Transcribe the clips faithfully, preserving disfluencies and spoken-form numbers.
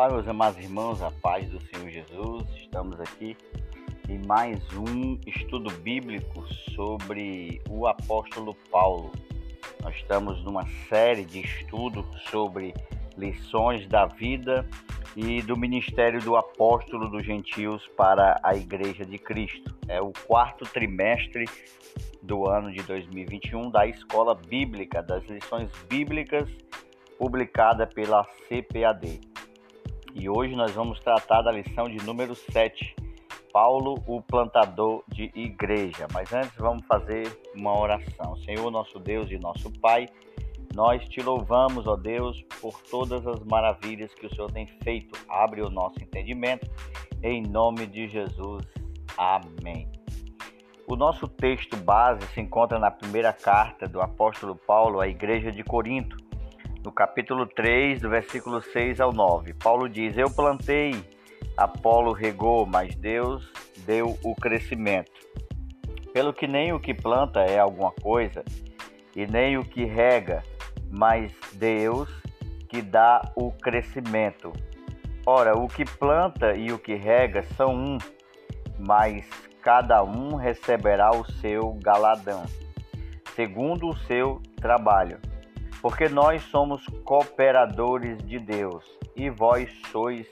Olá, meus amados irmãos, a paz do Senhor Jesus. Estamos aqui em mais um estudo bíblico sobre o apóstolo Paulo. Nós estamos numa série de estudos sobre lições da vida e do ministério do apóstolo dos gentios para a Igreja de Cristo. É o quarto trimestre do ano de dois mil e vinte e um da Escola Bíblica, das lições bíblicas, publicada pela C P A D. E hoje nós vamos tratar da lição de número sete, Paulo, o plantador de igreja. Mas antes vamos fazer uma oração. Senhor, nosso Deus e nosso Pai, nós te louvamos, ó Deus, por todas as maravilhas que o Senhor tem feito. Abre o nosso entendimento, em nome de Jesus. Amém. O nosso texto base se encontra na primeira carta do apóstolo Paulo à igreja de Corinto, no capítulo três, do versículo seis ao nove. Paulo diz: eu plantei, Apolo regou, mas Deus deu o crescimento. Pelo que nem o que planta é alguma coisa, e nem o que rega, mas Deus que dá o crescimento. Ora, o que planta e o que rega são um, mas cada um receberá o seu galardão, segundo o seu trabalho. Porque nós somos cooperadores de Deus, e vós sois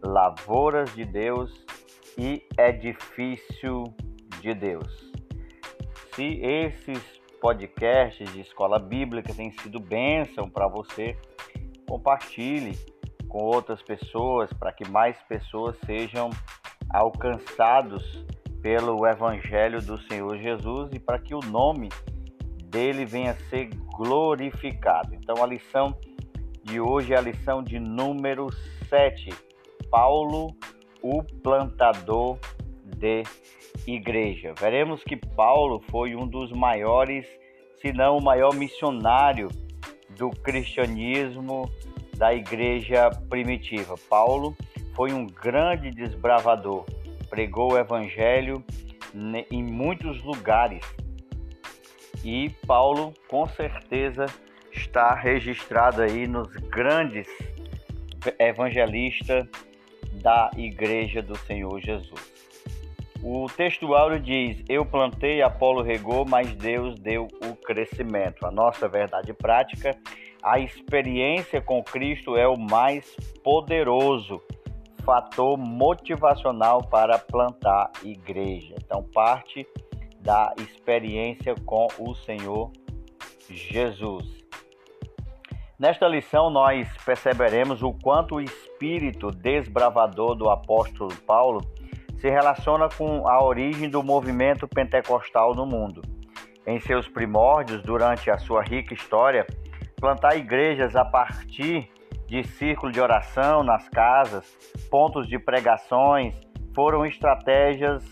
lavouras de Deus e edifício de Deus. Se esses podcasts de escola bíblica têm sido bênção para você, compartilhe com outras pessoas, para que mais pessoas sejam alcançados pelo Evangelho do Senhor Jesus e para que o nome dele venha a ser glorificado. Então, a lição de hoje é a lição de número sete, Paulo, o plantador de igreja. Veremos que Paulo foi um dos maiores, se não o maior missionário do cristianismo da igreja primitiva. Paulo foi um grande desbravador, pregou o evangelho em muitos lugares. E Paulo, com certeza, está registrado aí nos grandes evangelistas da Igreja do Senhor Jesus. O texto áureo diz: eu plantei, Apolo regou, mas Deus deu o crescimento. A nossa verdade prática, a experiência com Cristo é o mais poderoso fator motivacional para plantar igreja. Então, parte da experiência com o Senhor Jesus. Nesta lição nós perceberemos o quanto o espírito desbravador do apóstolo Paulo se relaciona com a origem do movimento pentecostal no mundo. Em seus primórdios, durante a sua rica história, plantar igrejas a partir de círculo de oração nas casas, pontos de pregações, foram estratégias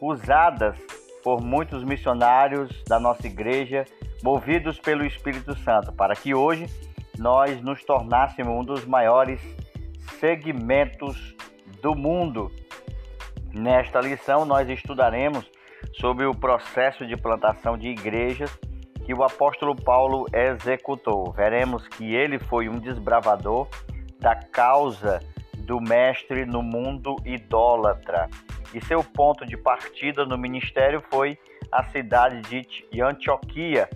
usadas por muitos missionários da nossa igreja, movidos pelo Espírito Santo, para que hoje nós nos tornássemos um dos maiores segmentos do mundo. Nesta lição nós estudaremos sobre o processo de plantação de igrejas que o apóstolo Paulo executou. Veremos que ele foi um desbravador da causa do mestre no mundo idólatra. E seu ponto de partida no ministério foi a cidade de Antioquia.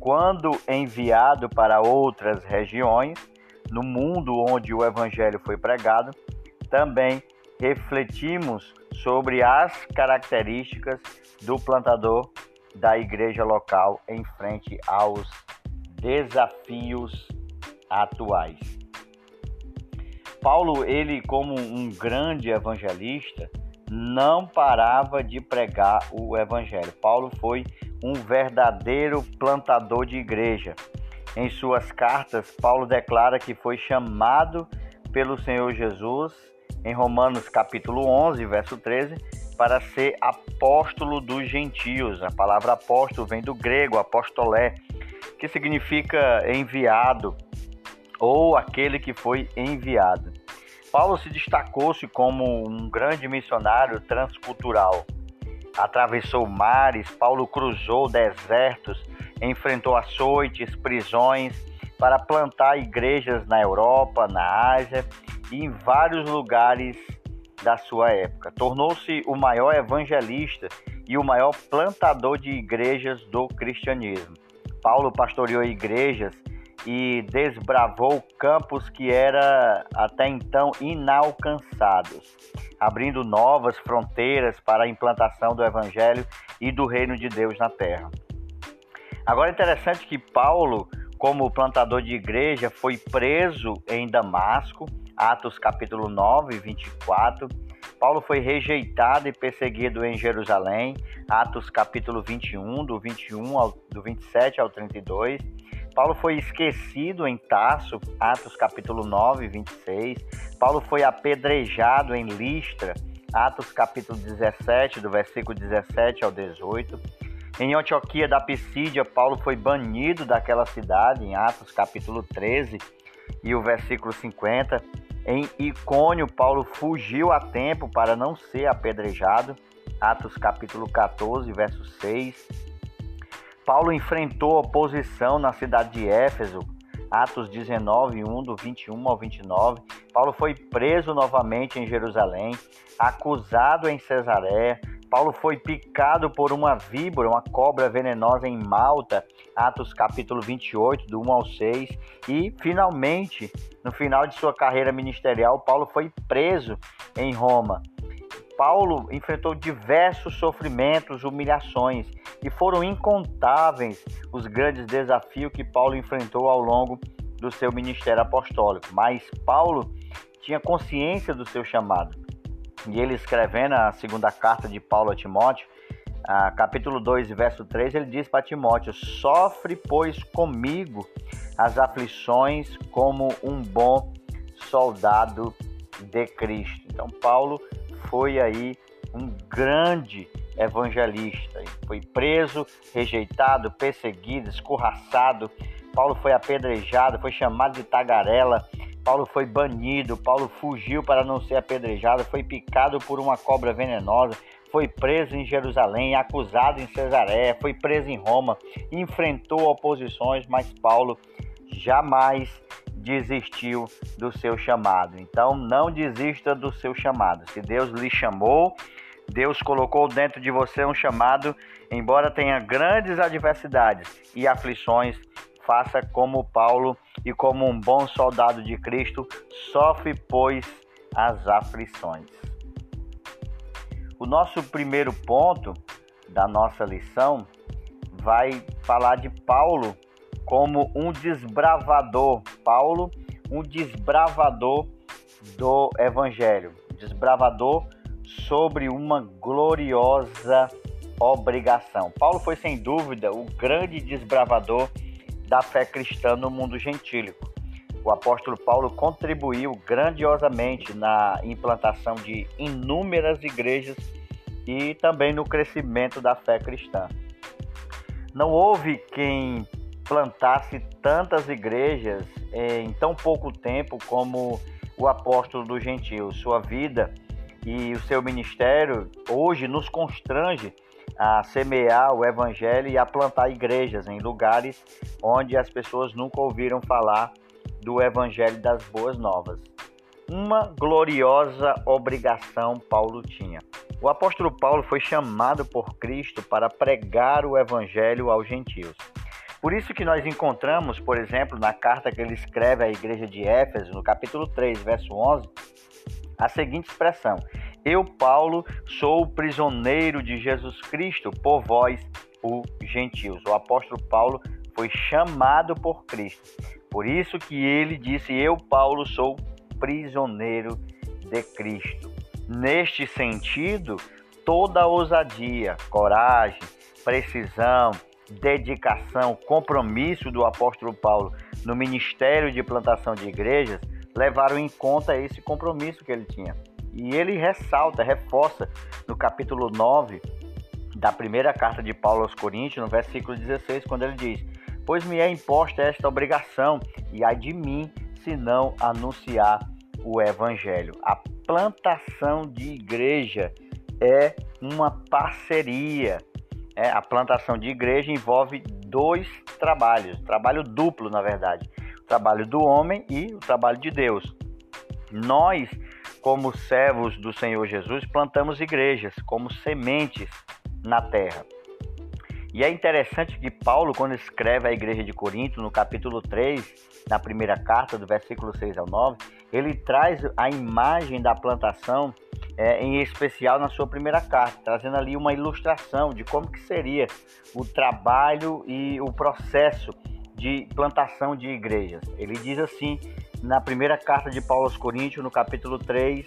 Quando enviado para outras regiões no mundo onde o evangelho foi pregado, também refletimos sobre as características do plantador da igreja local em frente aos desafios atuais. Paulo, ele como um grande evangelista, não parava de pregar o evangelho. Paulo foi um verdadeiro plantador de igreja. Em suas cartas, Paulo declara que foi chamado pelo Senhor Jesus, em Romanos capítulo onze, verso treze, para ser apóstolo dos gentios. A palavra apóstolo vem do grego apostolé, que significa enviado ou aquele que foi enviado. Paulo se destacou-se como um grande missionário transcultural. Atravessou mares, Paulo cruzou desertos, enfrentou açoites, prisões, para plantar igrejas na Europa, na Ásia e em vários lugares da sua época. Tornou-se o maior evangelista e o maior plantador de igrejas do cristianismo. Paulo pastoreou igrejas e desbravou campos que eram até então inalcançados, abrindo novas fronteiras para a implantação do Evangelho e do Reino de Deus na Terra. Agora é interessante que Paulo, como plantador de igreja, foi preso em Damasco, Atos capítulo nove, vinte e quatro. Paulo foi rejeitado e perseguido em Jerusalém, Atos capítulo vinte e um, do, vinte e um ao, do vinte e sete ao trinta e dois. Paulo foi esquecido em Tarso, Atos capítulo nove, vinte e seis. Paulo foi apedrejado em Listra, Atos capítulo dezessete, do versículo dezessete ao dezoito. Em Antioquia da Pisídia, Paulo foi banido daquela cidade, em Atos capítulo treze e o versículo cinquenta. Em Icônio, Paulo fugiu a tempo para não ser apedrejado, Atos capítulo catorze, verso seis. Paulo enfrentou oposição na cidade de Éfeso, Atos dezenove, um, do vinte e um ao vinte e nove. Paulo foi preso novamente em Jerusalém, acusado em Cesareia. Paulo foi picado por uma víbora, uma cobra venenosa em Malta, Atos capítulo vinte e oito, do um ao seis. E, finalmente, no final de sua carreira ministerial, Paulo foi preso em Roma. Paulo enfrentou diversos sofrimentos, humilhações, e foram incontáveis os grandes desafios que Paulo enfrentou ao longo do seu ministério apostólico. Mas Paulo tinha consciência do seu chamado. E ele, escrevendo a segunda carta de Paulo a Timóteo, a capítulo dois, verso três, ele diz para Timóteo: "Sofre, pois, comigo as aflições como um bom soldado de Cristo." Então, Paulo foi aí um grande evangelista. Ele foi preso, rejeitado, perseguido, escorraçado. Paulo foi apedrejado, foi chamado de tagarela. Paulo foi banido. Paulo fugiu para não ser apedrejado. Foi picado por uma cobra venenosa. Foi preso em Jerusalém, acusado em Cesareia. Foi preso em Roma. Enfrentou oposições, mas Paulo jamais desistiu do seu chamado. Então, não desista do seu chamado. Se Deus lhe chamou, Deus colocou dentro de você um chamado, embora tenha grandes adversidades e aflições, faça como Paulo e como um bom soldado de Cristo, sofre, pois, as aflições. O nosso primeiro ponto da nossa lição vai falar de Paulo como um desbravador, Paulo, um desbravador do Evangelho, desbravador sobre uma gloriosa obrigação. Paulo foi, sem dúvida, o grande desbravador da fé cristã no mundo gentílico. O apóstolo Paulo contribuiu grandiosamente na implantação de inúmeras igrejas e também no crescimento da fé cristã. Não houve quem plantasse tantas igrejas em tão pouco tempo como o apóstolo do gentio. Sua vida e o seu ministério hoje nos constrange a semear o evangelho e a plantar igrejas em lugares onde as pessoas nunca ouviram falar do evangelho das boas novas. Uma gloriosa obrigação Paulo tinha. O apóstolo Paulo foi chamado por Cristo para pregar o evangelho aos gentios. Por isso que nós encontramos, por exemplo, na carta que ele escreve à igreja de Éfeso, no capítulo três, verso onze, a seguinte expressão: "Eu, Paulo, sou o prisioneiro de Jesus Cristo, por vós, os gentios." O apóstolo Paulo foi chamado por Cristo. Por isso que ele disse: "Eu, Paulo, sou prisioneiro de Cristo." Neste sentido, toda a ousadia, coragem, precisão, dedicação, compromisso do apóstolo Paulo no ministério de plantação de igrejas levaram em conta esse compromisso que ele tinha. E ele ressalta, reforça no capítulo nove da primeira carta de Paulo aos Coríntios, no versículo dezesseis, quando ele diz: "Pois me é imposta esta obrigação, e ai de mim, se não anunciar o evangelho." A plantação de igreja é uma parceria. É, a plantação de igreja envolve dois trabalhos, trabalho duplo, na verdade. O trabalho do homem e o trabalho de Deus. Nós, como servos do Senhor Jesus, plantamos igrejas como sementes na terra. E é interessante que Paulo, quando escreve à igreja de Corinto, no capítulo três, na primeira carta, do versículo seis ao nove, ele traz a imagem da plantação, é, em especial na sua primeira carta, trazendo ali uma ilustração de como que seria o trabalho e o processo de plantação de igrejas. Ele diz assim, na primeira carta de Paulo aos Coríntios, no capítulo três,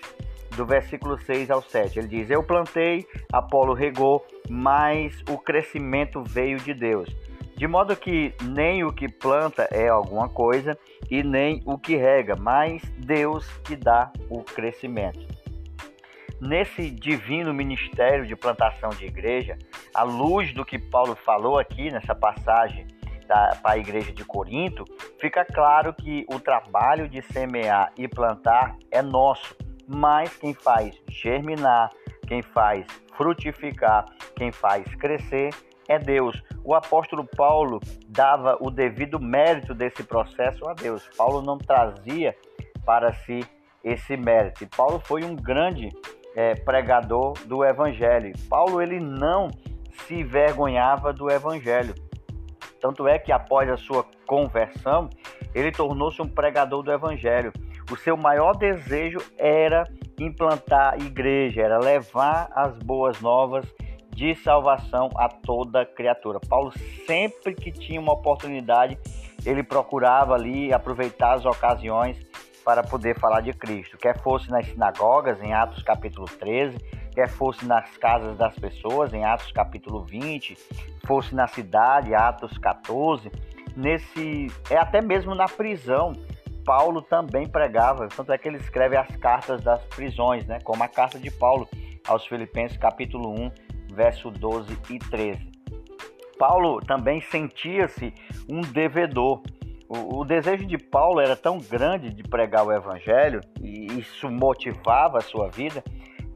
do versículo seis ao sete, ele diz: eu plantei, Apolo regou, mas o crescimento veio de Deus. De modo que nem o que planta é alguma coisa e nem o que rega, mas Deus que dá o crescimento. Nesse divino ministério de plantação de igreja, à luz do que Paulo falou aqui nessa passagem para a igreja de Corinto, fica claro que o trabalho de semear e plantar é nosso, mas quem faz germinar, quem faz frutificar, quem faz crescer é Deus. O apóstolo Paulo dava o devido mérito desse processo a Deus. Paulo não trazia para si esse mérito. Paulo foi um grande é, pregador do evangelho. Paulo ele não se envergonhava do evangelho. Tanto é que após a sua conversão, ele tornou-se um pregador do evangelho. O seu maior desejo era implantar igreja, era levar as boas novas de salvação a toda criatura. Paulo, sempre que tinha uma oportunidade, ele procurava ali aproveitar as ocasiões para poder falar de Cristo. Quer fosse nas sinagogas, em Atos capítulo treze, quer fosse nas casas das pessoas, em Atos capítulo vinte, fosse na cidade, Atos catorze, nesse, é até mesmo na prisão, Paulo também pregava, tanto é que ele escreve as cartas das prisões, né? Como a carta de Paulo aos Filipenses, capítulo um, verso doze e treze. Paulo também sentia-se um devedor. O, o desejo de Paulo era tão grande de pregar o evangelho, e isso motivava a sua vida,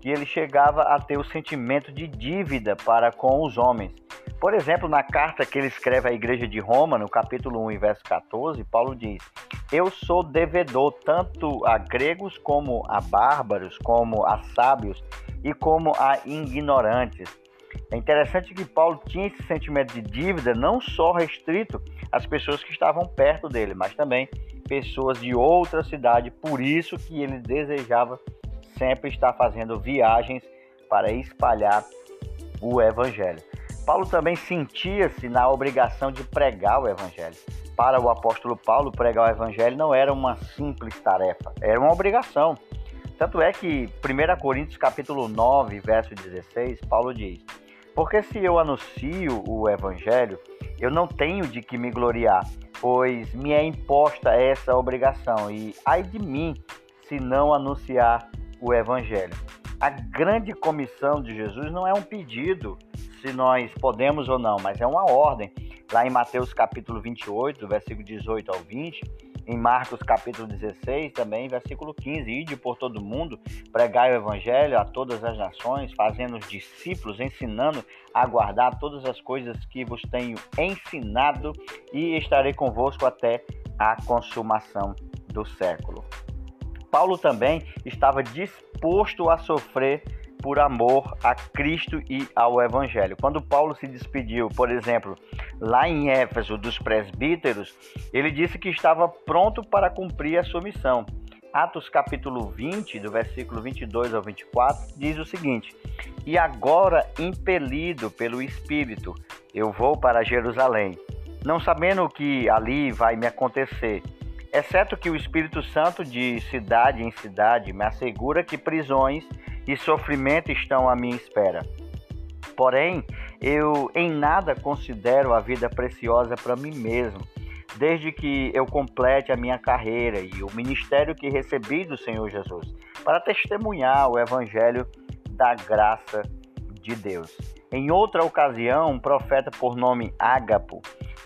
que ele chegava a ter o sentimento de dívida para com os homens. Por exemplo, na carta que ele escreve à igreja de Roma, no capítulo um e verso catorze, Paulo diz: eu sou devedor tanto a gregos como a bárbaros, como a sábios e como a ignorantes. É interessante que Paulo tinha esse sentimento de dívida não só restrito às pessoas que estavam perto dele, mas também pessoas de outra cidade. Por isso que ele desejava sempre estar fazendo viagens para espalhar o evangelho. Paulo também sentia-se na obrigação de pregar o evangelho. Para o apóstolo Paulo, pregar o evangelho não era uma simples tarefa, era uma obrigação. Tanto é que primeira Coríntios capítulo nove, verso dezesseis, Paulo diz: porque se eu anuncio o evangelho, eu não tenho de que me gloriar, pois me é imposta essa obrigação, e ai de mim se não anunciar o evangelho. A grande comissão de Jesus não é um pedido, se nós podemos ou não, mas é uma ordem. Lá em Mateus capítulo vinte e oito, versículo dezoito ao vinte, em Marcos capítulo dezesseis, também versículo quinze, ide por todo mundo, pregai o evangelho a todas as nações, fazendo os discípulos, ensinando a guardar todas as coisas que vos tenho ensinado, e estarei convosco até a consumação do século. Paulo também estava disposto a sofrer por amor a Cristo e ao evangelho. Quando Paulo se despediu, por exemplo, lá em Éfeso dos presbíteros, ele disse que estava pronto para cumprir a sua missão. Atos capítulo vinte, do versículo vinte e dois ao vinte e quatro, diz o seguinte: e agora, impelido pelo Espírito, eu vou para Jerusalém, não sabendo o que ali vai me acontecer, exceto que o Espírito Santo, de cidade em cidade, me assegura que prisões e sofrimento estão à minha espera. Porém, eu em nada considero a vida preciosa para mim mesmo, desde que eu complete a minha carreira e o ministério que recebi do Senhor Jesus, para testemunhar o evangelho da graça de Deus. Em outra ocasião, um profeta por nome Ágapo,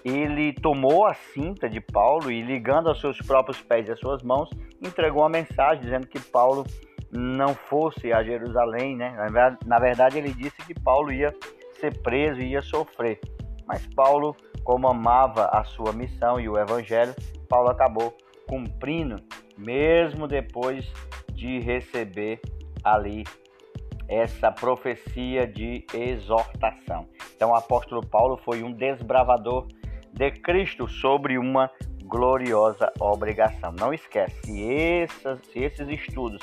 ele tomou a cinta de Paulo e, ligando aos seus próprios pés e às suas mãos, entregou uma mensagem dizendo que Paulo não fosse a Jerusalém, né? Na verdade, ele disse que Paulo ia ser preso e ia sofrer. Mas Paulo, como amava a sua missão e o evangelho, Paulo acabou cumprindo, mesmo depois de receber ali essa profecia de exortação. Então o apóstolo Paulo foi um desbravador de Cristo sobre uma gloriosa obrigação. Não esquece, se, essas, se esses estudos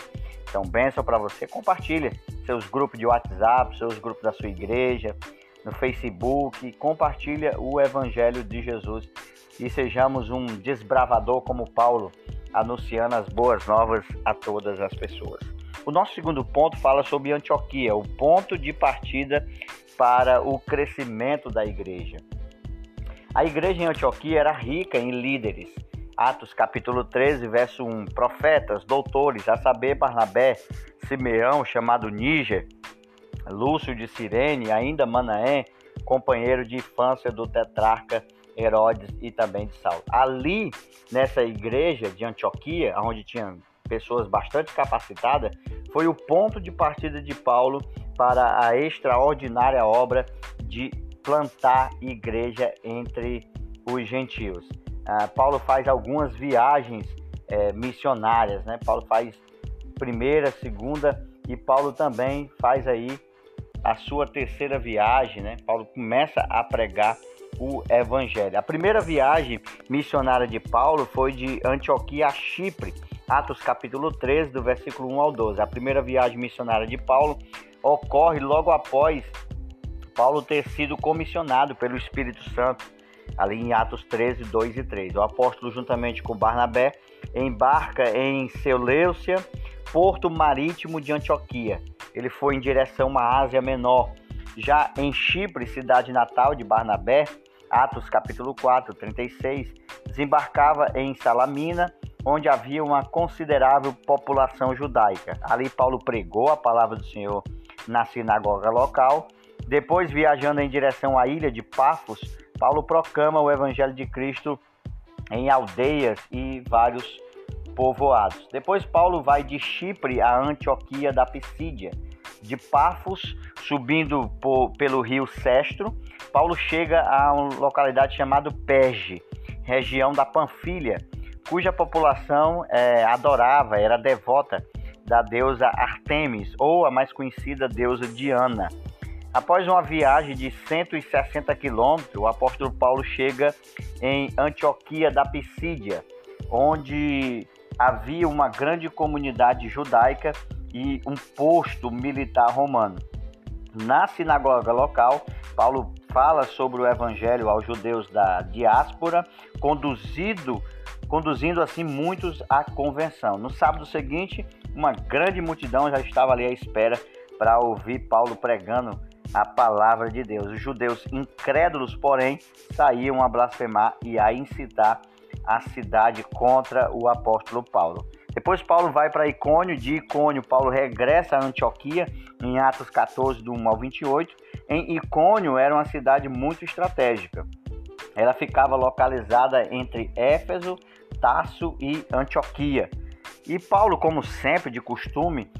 são bênção para você, compartilha seus grupos de WhatsApp, seus grupos da sua igreja, no Facebook, compartilha o Evangelho de Jesus e sejamos um desbravador como Paulo, anunciando as boas novas a todas as pessoas. O nosso segundo ponto fala sobre Antioquia, o ponto de partida para o crescimento da igreja. A igreja em Antioquia era rica em líderes. Atos capítulo treze, verso um, profetas, doutores, a saber, Barnabé, Simeão, chamado Níger, Lúcio de Cirene, ainda Manaém, companheiro de infância do tetrarca Herodes e também de Saulo. Ali, nessa igreja de Antioquia, onde tinha pessoas bastante capacitadas, foi o ponto de partida de Paulo para a extraordinária obra de plantar igreja entre os gentios. Ah, Paulo faz algumas viagens é, missionárias, né? Paulo faz primeira, segunda e Paulo também faz aí a sua terceira viagem, né? Paulo começa a pregar o evangelho. A primeira viagem missionária de Paulo foi de Antioquia a Chipre, Atos capítulo treze, do versículo um ao doze. A primeira viagem missionária de Paulo ocorre logo após Paulo ter sido comissionado pelo Espírito Santo, ali em Atos treze, dois e três. O apóstolo, juntamente com Barnabé, embarca em Seleucia, porto marítimo de Antioquia. Ele foi em direção à Ásia Menor. Já em Chipre, cidade natal de Barnabé, Atos capítulo quatro, trinta e seis, desembarcava em Salamina, onde havia uma considerável população judaica. Ali Paulo pregou a palavra do Senhor na sinagoga local. Depois, viajando em direção à ilha de Páfos, Paulo proclama o Evangelho de Cristo em aldeias e vários povoados. Depois, Paulo vai de Chipre à Antioquia da Pisídia. De Páfos, subindo por, pelo rio Sestro, Paulo chega a uma localidade chamada Perge, região da Panfilha, cuja população é, adorava, era devota da deusa Artemis, ou a mais conhecida deusa Diana. Após uma viagem de cento e sessenta quilômetros, o apóstolo Paulo chega em Antioquia da Pisídia, onde havia uma grande comunidade judaica e um posto militar romano. Na sinagoga local, Paulo fala sobre o evangelho aos judeus da diáspora, conduzido, conduzindo assim muitos à conversão. No sábado seguinte, uma grande multidão já estava ali à espera para ouvir Paulo pregando a palavra de Deus. Os judeus incrédulos, porém, saíam a blasfemar e a incitar a cidade contra o apóstolo Paulo. Depois Paulo vai para Icônio, de Icônio Paulo regressa a Antioquia em Atos catorze, do um ao vinte e oito. Em Icônio era uma cidade muito estratégica. Ela ficava localizada entre Éfeso, Tarso e Antioquia. E Paulo, como sempre de costume,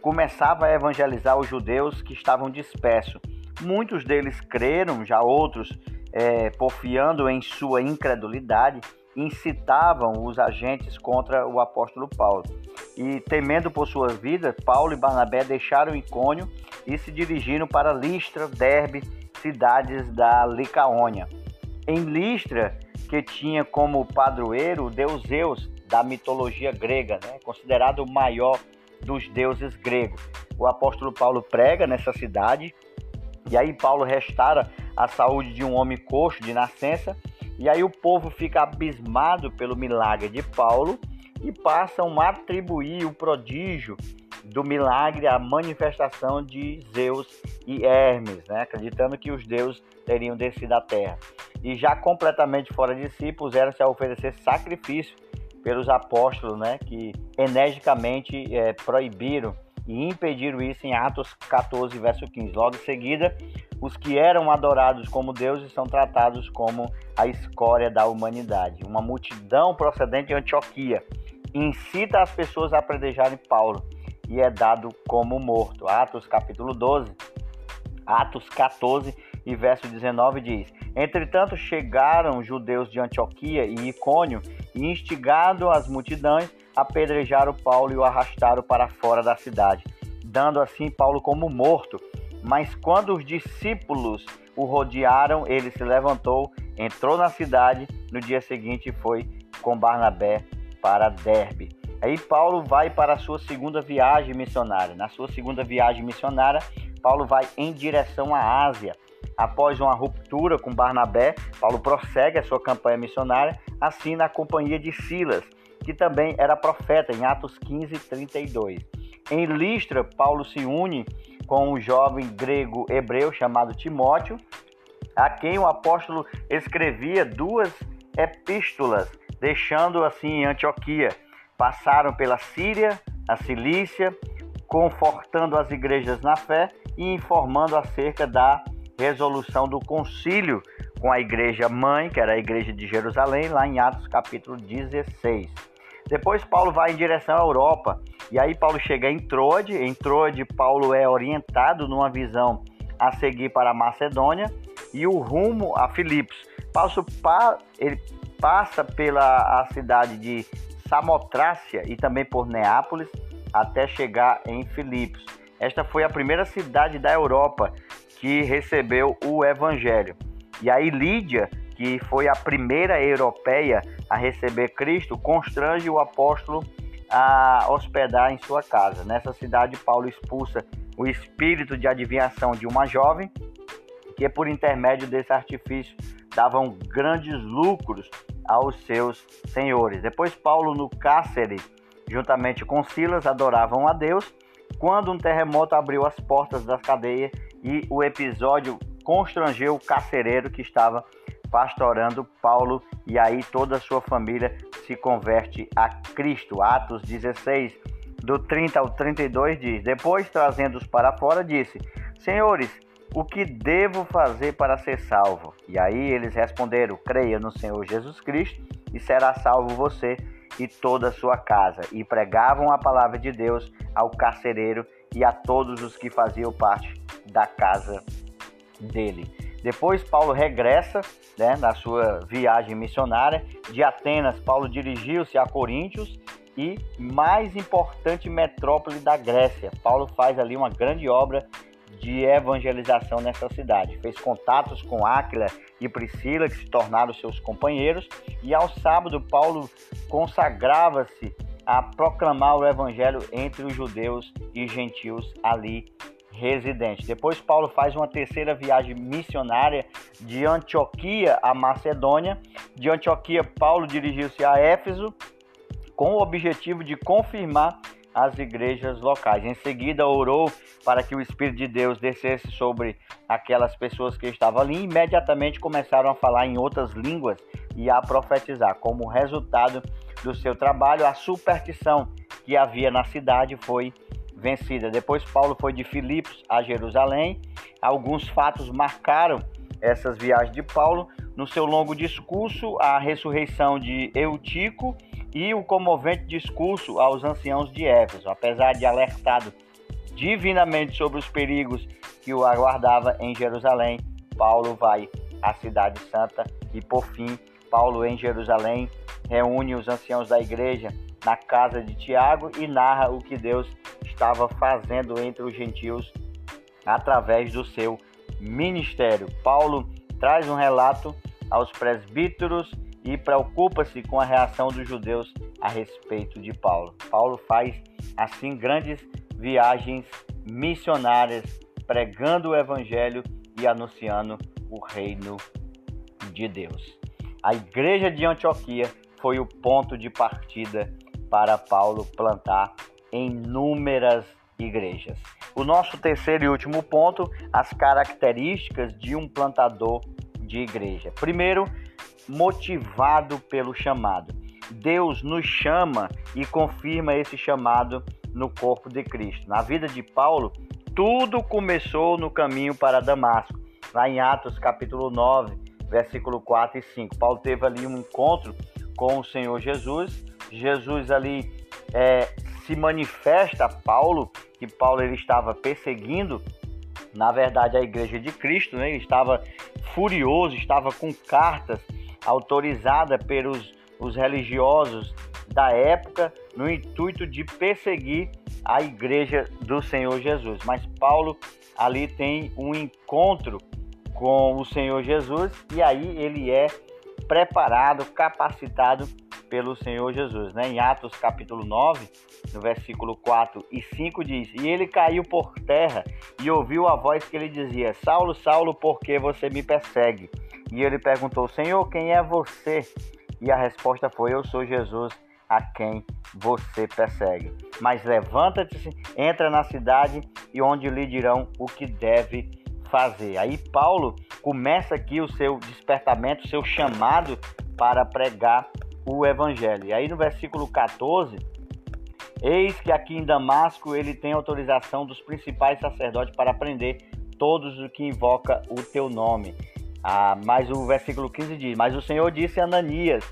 começava a evangelizar os judeus que estavam dispersos. Muitos deles creram, já outros, é, porfiando em sua incredulidade, incitavam os agentes contra o apóstolo Paulo. E temendo por sua vida, Paulo e Barnabé deixaram Icônio e se dirigiram para Listra, Derbe, cidades da Licaônia. Em Listra, que tinha como padroeiro o deus Zeus, da mitologia grega, né, considerado o maior dos deuses gregos. O apóstolo Paulo prega nessa cidade e aí Paulo restaura a saúde de um homem coxo de nascença e aí o povo fica abismado pelo milagre de Paulo e passam a atribuir o prodígio do milagre à manifestação de Zeus e Hermes, né? Acreditando que os deuses teriam descido à terra. E já completamente fora de si, puseram-se a oferecer sacrifício pelos apóstolos, né, que energicamente é, proibiram e impediram isso em Atos catorze, verso quinze. Logo em seguida, os que eram adorados como deuses são tratados como a escória da humanidade. Uma multidão procedente de Antioquia incita as pessoas a apedrejarem Paulo e é dado como morto. Atos capítulo doze, Atos catorze e verso dezenove diz: entretanto chegaram judeus de Antioquia e Icônio e instigado as multidões, apedrejaram Paulo e o arrastaram para fora da cidade, dando assim Paulo como morto. Mas quando os discípulos o rodearam, ele se levantou, entrou na cidade, no dia seguinte foi com Barnabé para Derbe. Aí Paulo vai para a sua segunda viagem missionária. Na sua segunda viagem missionária, Paulo vai em direção à Ásia. Após uma ruptura com Barnabé, Paulo prossegue a sua campanha missionária, assim na companhia de Silas, que também era profeta, em Atos quinze, trinta e dois. Em Listra, Paulo se une com um jovem grego hebreu chamado Timóteo, a quem o apóstolo escrevia duas epístolas, deixando assim em Antioquia. Passaram pela Síria, a Cilícia, confortando as igrejas na fé e informando acerca da resolução do concílio com a igreja mãe, que era a igreja de Jerusalém, lá em Atos capítulo dezesseis. Depois Paulo vai em direção à Europa, e aí Paulo chega em Troade. Em Troade, Paulo é orientado numa visão a seguir para a Macedônia e o rumo a Filipos. Ele passa pela a cidade de Samotrácia e também por Neápolis até chegar em Filipos. Esta foi a primeira cidade da Europa que recebeu o Evangelho. E aí Lídia, que foi a primeira europeia a receber Cristo, constrange o apóstolo a hospedar em sua casa. Nessa cidade, Paulo expulsa o espírito de adivinhação de uma jovem, que por intermédio desse artifício davam grandes lucros aos seus senhores. Depois Paulo no cárcere, juntamente com Silas, adoravam a Deus, quando um terremoto abriu as portas da cadeia e o episódio constrangeu o carcereiro que estava pastorando Paulo, e aí toda a sua família se converte a Cristo. Atos dezesseis, do trinta ao trinta e dois diz: depois, trazendo-os para fora, disse: Senhores, o que devo fazer para ser salvo? E aí eles responderam: creia no Senhor Jesus Cristo e será salvo você e toda a sua casa. E pregavam a palavra de Deus ao carcereiro e a todos os que faziam parte da casa dele. Depois Paulo regressa, né, na sua viagem missionária de Atenas. Paulo dirigiu-se a Coríntios e mais importante metrópole da Grécia. Paulo faz ali uma grande obra de evangelização nessa cidade. Fez contatos com Áquila e Priscila, que se tornaram seus companheiros, e ao sábado Paulo consagrava-se a proclamar o evangelho entre os judeus e gentios ali residentes. Depois Paulo faz uma terceira viagem missionária de Antioquia à Macedônia. De Antioquia, Paulo dirigiu-se a Éfeso com o objetivo de confirmar as igrejas locais. Em seguida, orou para que o Espírito de Deus descesse sobre aquelas pessoas que estavam ali, e imediatamente começaram a falar em outras línguas e a profetizar. Como resultado do seu trabalho, a superstição que havia na cidade foi vencida. Depois, Paulo foi de Filipos a Jerusalém. Alguns fatos marcaram essas viagens de Paulo. No seu longo discurso, a ressurreição de Eutico e o comovente discurso aos anciãos de Éfeso. Apesar de alertado divinamente sobre os perigos que o aguardava em Jerusalém, Paulo vai à Cidade Santa e, por fim, Paulo em Jerusalém reúne os anciãos da igreja na casa de Tiago e narra o que Deus estava fazendo entre os gentios através do seu ministério. Paulo traz um relato aos presbíteros e preocupa-se com a reação dos judeus a respeito de Paulo. Paulo faz, assim, grandes viagens missionárias, pregando o evangelho e anunciando o reino de Deus. A igreja de Antioquia foi o ponto de partida para Paulo plantar inúmeras igrejas. O nosso terceiro e último ponto: as características de um plantador de igreja. Primeiro, motivado pelo chamado. Deus nos chama e confirma esse chamado no corpo de Cristo. Na vida de Paulo, tudo começou no caminho para Damasco, lá em Atos capítulo nove, versículo quatro e cinco. Paulo teve ali um encontro com o Senhor Jesus. Jesus ali é, se manifesta a Paulo, que Paulo ele estava perseguindo, na verdade, a igreja de Cristo, né? Ele estava furioso, estava com cartas autorizada pelos os religiosos da época no intuito de perseguir a igreja do Senhor Jesus. Mas Paulo ali tem um encontro com o Senhor Jesus e aí ele é preparado, capacitado pelo Senhor Jesus, né? Em Atos capítulo nove, no versículo quatro e cinco diz: e ele caiu por terra e ouviu a voz que ele dizia: Saulo, Saulo, por que você me persegue? E ele perguntou: Senhor, quem é você? E a resposta foi: eu sou Jesus a quem você persegue. Mas levanta-te, entra na cidade e onde lhe dirão o que deve fazer. Aí Paulo começa aqui o seu despertamento, o seu chamado para pregar o evangelho. E aí no versículo quatorze, eis que aqui em Damasco ele tem autorização dos principais sacerdotes para prender todos os que invoca o teu nome. Ah, mas o versículo quinze diz: mas o Senhor disse a Ananias: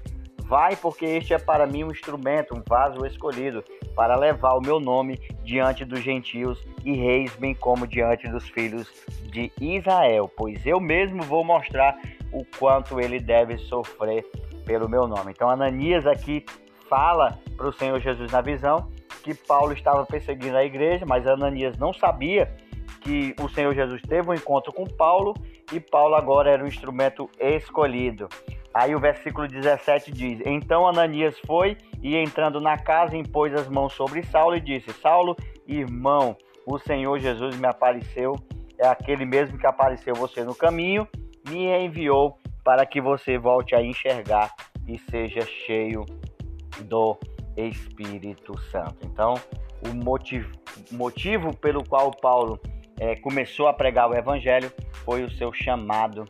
vai, porque este é para mim um instrumento, um vaso escolhido, para levar o meu nome diante dos gentios e reis, bem como diante dos filhos de Israel, pois eu mesmo vou mostrar o quanto ele deve sofrer pelo meu nome. Então Ananias aqui fala para o Senhor Jesus na visão que Paulo estava perseguindo a igreja, mas Ananias não sabia que o Senhor Jesus teve um encontro com Paulo e Paulo agora era o instrumento escolhido. Aí o versículo dezessete diz: então Ananias foi e, entrando na casa, impôs as mãos sobre Saulo e disse: Saulo, irmão, o Senhor Jesus me apareceu, é aquele mesmo que apareceu você no caminho, me enviou para que você volte a enxergar e seja cheio do Espírito Santo. Então, o motivo, motivo pelo qual Paulo É, começou a pregar o evangelho foi o seu chamado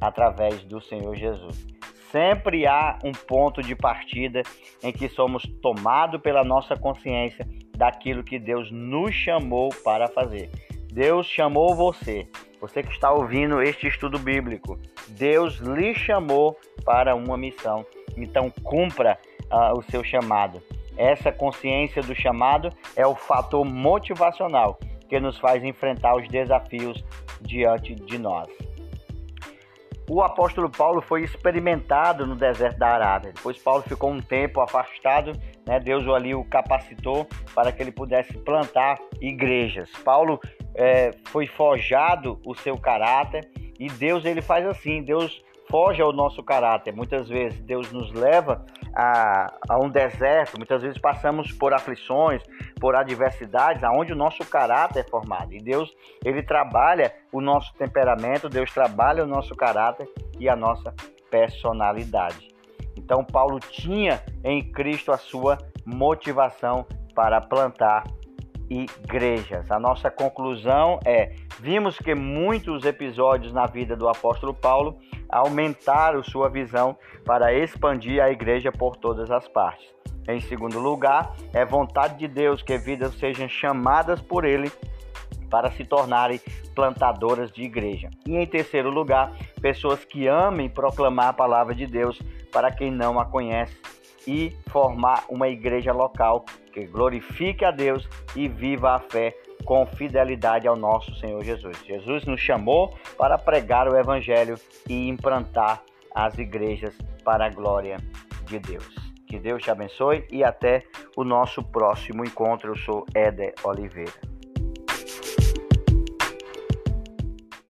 através do Senhor Jesus. Sempre há um ponto de partida em que somos tomados pela nossa consciência daquilo que Deus nos chamou para fazer. Deus chamou você, você que está ouvindo este estudo bíblico. Deus lhe chamou para uma missão, então cumpra uh, o seu chamado. Essa consciência do chamado é o fator motivacional que nos faz enfrentar os desafios diante de nós. O apóstolo Paulo foi experimentado no deserto da Arábia. Depois Paulo ficou um tempo afastado, né? Deus ali o capacitou para que ele pudesse plantar igrejas. Paulo é, foi forjado o seu caráter e Deus ele faz assim, Deus forja o nosso caráter. Muitas vezes Deus nos leva a, a um deserto, muitas vezes passamos por aflições, por adversidades, aonde o nosso caráter é formado. E Deus, ele trabalha o nosso temperamento, Deus trabalha o nosso caráter e a nossa personalidade. Então, Paulo tinha em Cristo a sua motivação para plantar igrejas. A nossa conclusão é: vimos que muitos episódios na vida do apóstolo Paulo aumentaram sua visão para expandir a igreja por todas as partes. Em segundo lugar, é vontade de Deus que vidas sejam chamadas por ele para se tornarem plantadoras de igreja. E em terceiro lugar, pessoas que amem proclamar a palavra de Deus para quem não a conhece e formar uma igreja local que glorifique a Deus e viva a fé com fidelidade ao nosso Senhor Jesus. Jesus nos chamou para pregar o evangelho e implantar as igrejas para a glória de Deus. Que Deus te abençoe e até o nosso próximo encontro. Eu sou Éder Oliveira.